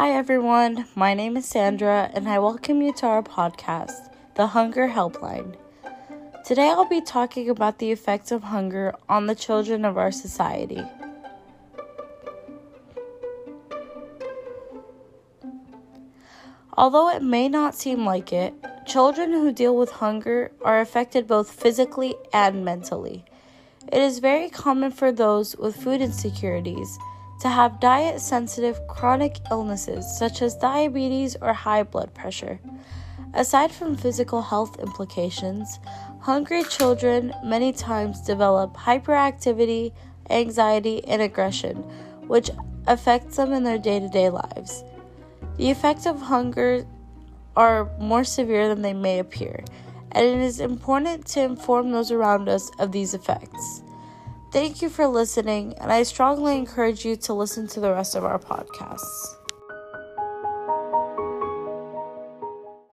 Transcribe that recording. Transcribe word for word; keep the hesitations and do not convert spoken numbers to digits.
Hi everyone, my name is Sandra and I welcome you to our podcast, The Hunger Helpline. Today I'll be talking about the effects of hunger on the children of our society. Although it may not seem like it, children who deal with hunger are affected both physically and mentally. It is very common for those with food insecurities to have diet-sensitive chronic illnesses such as diabetes or high blood pressure. Aside from physical health implications, hungry children many times develop hyperactivity, anxiety, and aggression, which affects them in their day-to-day lives. The effects of hunger are more severe than they may appear, and it is important to inform those around us of these effects. Thank you for listening, and I strongly encourage you to listen to the rest of our podcasts.